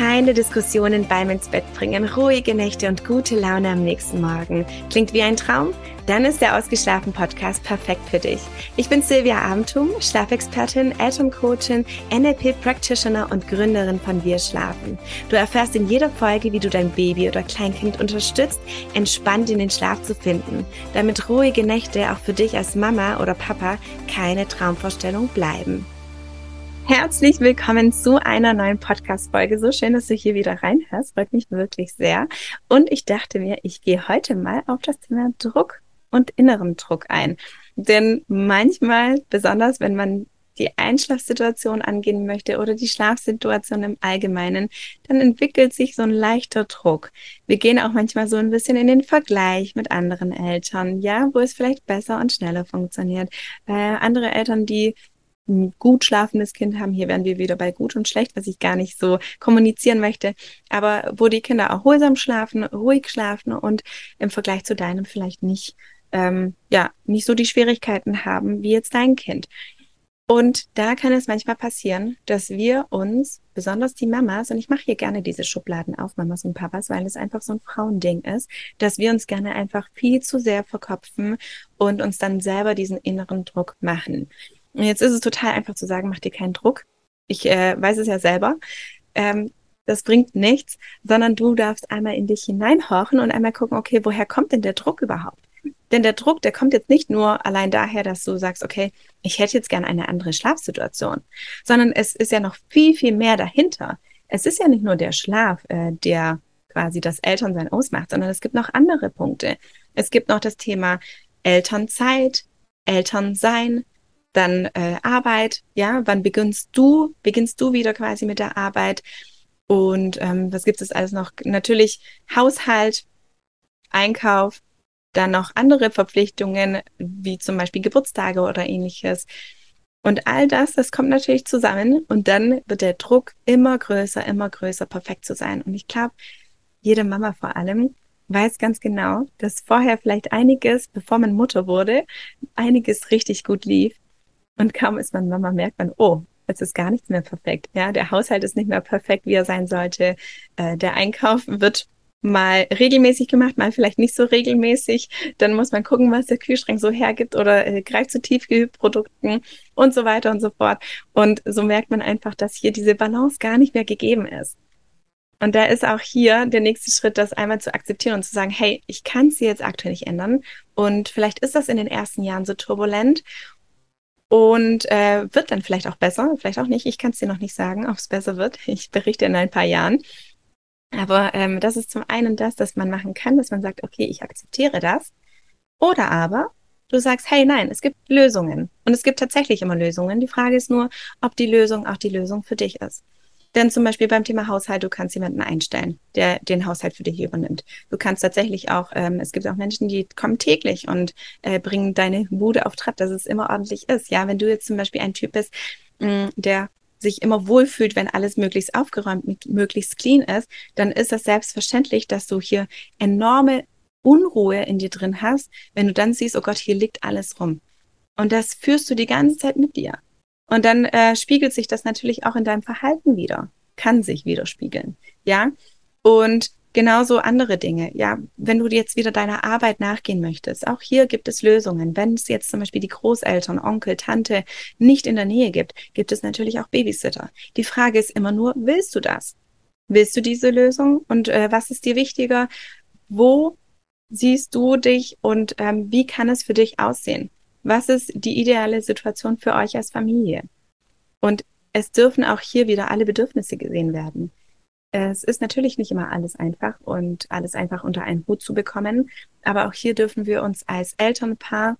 keine Diskussionen beim ins Bett bringen, ruhige Nächte und gute Laune am nächsten Morgen. Klingt wie ein Traum? Dann ist der Ausgeschlafen-Podcast perfekt für dich. Ich bin Sylvia Abendthum, Schlafexpertin, Atom-Coachin, NLP-Practitioner und Gründerin von Wir Schlafen. Du erfährst in jeder Folge, wie du dein Baby oder Kleinkind unterstützt, entspannt in den Schlaf zu finden, damit ruhige Nächte auch für dich als Mama oder Papa keine Traumvorstellung bleiben. Herzlich willkommen zu einer neuen Podcast-Folge. So schön, dass du hier wieder reinhörst. Freut mich wirklich sehr. Und ich dachte mir, ich gehe heute mal auf das Thema Druck und inneren Druck ein. Denn manchmal, besonders wenn man die Einschlafsituation angehen möchte oder die Schlafsituation im Allgemeinen, dann entwickelt sich so ein leichter Druck. Wir gehen auch manchmal so ein bisschen in den Vergleich mit anderen Eltern, ja, wo es vielleicht besser und schneller funktioniert. Andere Eltern, die ein gut schlafendes Kind haben, hier wären wir wieder bei gut und schlecht, was ich gar nicht so kommunizieren möchte, aber wo die Kinder erholsam schlafen, ruhig schlafen und im Vergleich zu deinem vielleicht nicht so die Schwierigkeiten haben wie jetzt dein Kind. Und da kann es manchmal passieren, dass wir uns, besonders die Mamas, und ich mache hier gerne diese Schubladen auf, Mamas und Papas, weil es einfach so ein Frauending ist, dass wir uns gerne einfach viel zu sehr verkopfen und uns dann selber diesen inneren Druck machen. Und jetzt ist es total einfach zu sagen, mach dir keinen Druck. Ich weiß es ja selber. Das bringt nichts, sondern du darfst einmal in dich hineinhorchen und einmal gucken, okay, woher kommt denn der Druck überhaupt? Denn der Druck, der kommt jetzt nicht nur allein daher, dass du sagst, okay, ich hätte jetzt gern eine andere Schlafsituation, sondern es ist ja noch viel, viel mehr dahinter. Es ist ja nicht nur der Schlaf, der quasi das Elternsein ausmacht, sondern es gibt noch andere Punkte. Es gibt noch das Thema Elternzeit, Elternsein, dann Arbeit, ja, wann beginnst du wieder quasi mit der Arbeit und was gibt es alles noch? Natürlich Haushalt, Einkauf, dann noch andere Verpflichtungen, wie zum Beispiel Geburtstage oder ähnliches. Und all das, das kommt natürlich zusammen und dann wird der Druck immer größer, perfekt zu sein. Und ich glaube, jede Mama vor allem weiß ganz genau, dass vorher vielleicht einiges, bevor man Mutter wurde, einiges richtig gut lief. Und kaum ist man Mama, merkt man, oh, jetzt ist gar nichts mehr perfekt. Ja, der Haushalt ist nicht mehr perfekt, wie er sein sollte. Der Einkauf wird mal regelmäßig gemacht, mal vielleicht nicht so regelmäßig. Dann muss man gucken, was der Kühlschrank so hergibt oder greift zu Tiefkühlprodukten und so weiter und so fort. Und so merkt man einfach, dass hier diese Balance gar nicht mehr gegeben ist. Und da ist auch hier der nächste Schritt, das einmal zu akzeptieren und zu sagen, hey, ich kann es jetzt aktuell nicht ändern. Und vielleicht ist das in den ersten Jahren so turbulent. Und wird dann vielleicht auch besser, vielleicht auch nicht. Ich kann es dir noch nicht sagen, ob es besser wird. Ich berichte in ein paar Jahren. Aber das ist zum einen das, dass man machen kann, dass man sagt, okay, ich akzeptiere das. Oder aber du sagst, hey, nein, es gibt Lösungen. Und es gibt tatsächlich immer Lösungen. Die Frage ist nur, ob die Lösung auch die Lösung für dich ist. Denn zum Beispiel beim Thema Haushalt, du kannst jemanden einstellen, der den Haushalt für dich übernimmt. Du kannst tatsächlich auch, es gibt auch Menschen, die kommen täglich und bringen deine Bude auf Trab, dass es immer ordentlich ist. Ja, wenn du jetzt zum Beispiel ein Typ bist, der sich immer wohlfühlt, wenn alles möglichst aufgeräumt, möglichst clean ist, dann ist das selbstverständlich, dass du hier enorme Unruhe in dir drin hast, wenn du dann siehst, oh Gott, hier liegt alles rum. Und das führst du die ganze Zeit mit dir. Und dann spiegelt sich das natürlich auch in deinem Verhalten wieder, kann sich widerspiegeln, ja. Und genauso andere Dinge, ja. Wenn du jetzt wieder deiner Arbeit nachgehen möchtest, auch hier gibt es Lösungen. Wenn es jetzt zum Beispiel die Großeltern, Onkel, Tante nicht in der Nähe gibt, gibt es natürlich auch Babysitter. Die Frage ist immer nur, willst du das? Willst du diese Lösung? Und was ist dir wichtiger? Wo siehst du dich und wie kann es für dich aussehen? Was ist die ideale Situation für euch als Familie? Und es dürfen auch hier wieder alle Bedürfnisse gesehen werden. Es ist natürlich nicht immer alles einfach und alles einfach unter einen Hut zu bekommen, aber auch hier dürfen wir uns als Elternpaar,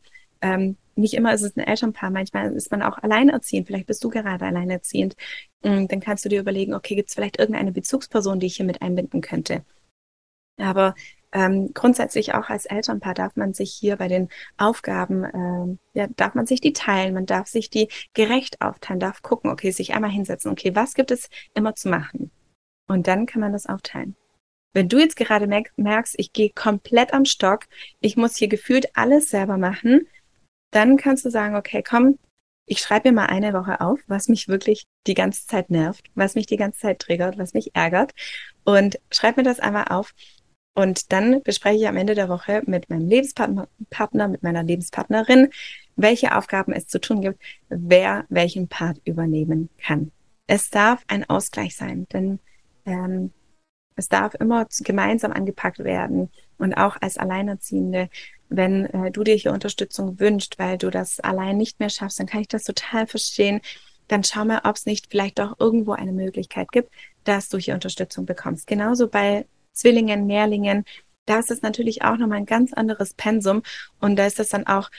nicht immer ist es ein Elternpaar, manchmal ist man auch alleinerziehend, vielleicht bist du gerade alleinerziehend, dann kannst du dir überlegen, okay, gibt es vielleicht irgendeine Bezugsperson, die ich hier mit einbinden könnte? Aber grundsätzlich auch als Elternpaar darf man sich hier bei den Aufgaben, darf man sich die teilen, man darf sich die gerecht aufteilen, darf gucken, okay, sich einmal hinsetzen, okay, was gibt es immer zu machen? Und dann kann man das aufteilen. Wenn du jetzt gerade merkst, ich gehe komplett am Stock, ich muss hier gefühlt alles selber machen, dann kannst du sagen, okay, komm, Ich schreibe mir mal eine Woche auf, was mich wirklich die ganze Zeit nervt, was mich die ganze Zeit triggert, was mich ärgert, und schreibe mir das einmal auf. Und dann bespreche ich am Ende der Woche mit meinem Lebenspartner, mit meiner Lebenspartnerin, welche Aufgaben es zu tun gibt, wer welchen Part übernehmen kann. Es darf ein Ausgleich sein, denn es darf immer gemeinsam angepackt werden. Und auch als Alleinerziehende, wenn du dir hier Unterstützung wünschst, weil du das allein nicht mehr schaffst, dann kann ich das total verstehen. Dann schau mal, ob es nicht vielleicht auch irgendwo eine Möglichkeit gibt, dass du hier Unterstützung bekommst. Genauso bei Zwillingen, Mehrlingen, da ist es natürlich auch nochmal ein ganz anderes Pensum, und da ist es dann auch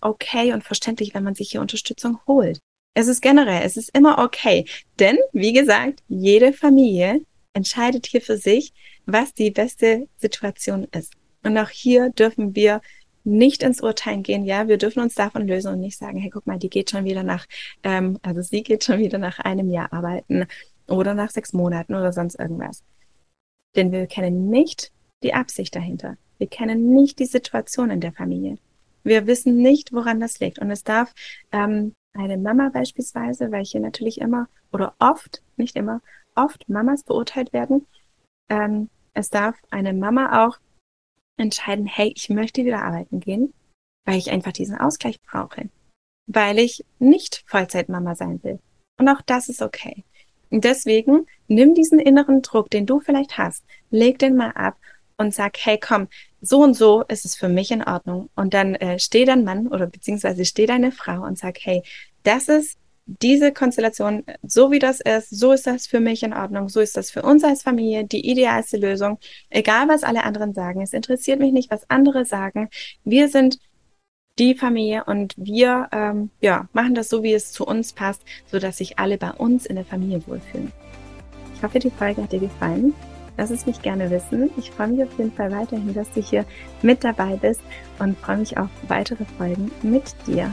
okay und verständlich, wenn man sich hier Unterstützung holt. Es ist immer okay, denn wie gesagt, jede Familie entscheidet hier für sich, was die beste Situation ist. Und auch hier dürfen wir nicht ins Urteilen gehen, ja, wir dürfen uns davon lösen und nicht sagen, hey, guck mal, sie geht schon wieder nach einem Jahr arbeiten oder nach 6 Monaten oder sonst irgendwas. Denn wir kennen nicht die Absicht dahinter. Wir kennen nicht die Situation in der Familie. Wir wissen nicht, woran das liegt. Und es darf eine Mama beispielsweise, weil hier natürlich immer oder oft, nicht immer, oft Mamas beurteilt werden, es darf eine Mama auch entscheiden, hey, ich möchte wieder arbeiten gehen, weil ich einfach diesen Ausgleich brauche, weil ich nicht Vollzeitmama sein will. Und auch das ist okay. Und deswegen nimm diesen inneren Druck, den du vielleicht hast, leg den mal ab und sag, hey, komm, so und so ist es für mich in Ordnung. Und dann steh dein Mann oder beziehungsweise steh deine Frau und sag, hey, das ist diese Konstellation, so wie das ist, so ist das für mich in Ordnung, so ist das für uns als Familie die idealste Lösung. Egal, was alle anderen sagen, es interessiert mich nicht, was andere sagen. Wir sind die Familie und wir machen das so, wie es zu uns passt, sodass sich alle bei uns in der Familie wohlfühlen. Ich hoffe, die Folge hat dir gefallen. Lass es mich gerne wissen. Ich freue mich auf jeden Fall weiterhin, dass du hier mit dabei bist, und freue mich auf weitere Folgen mit dir.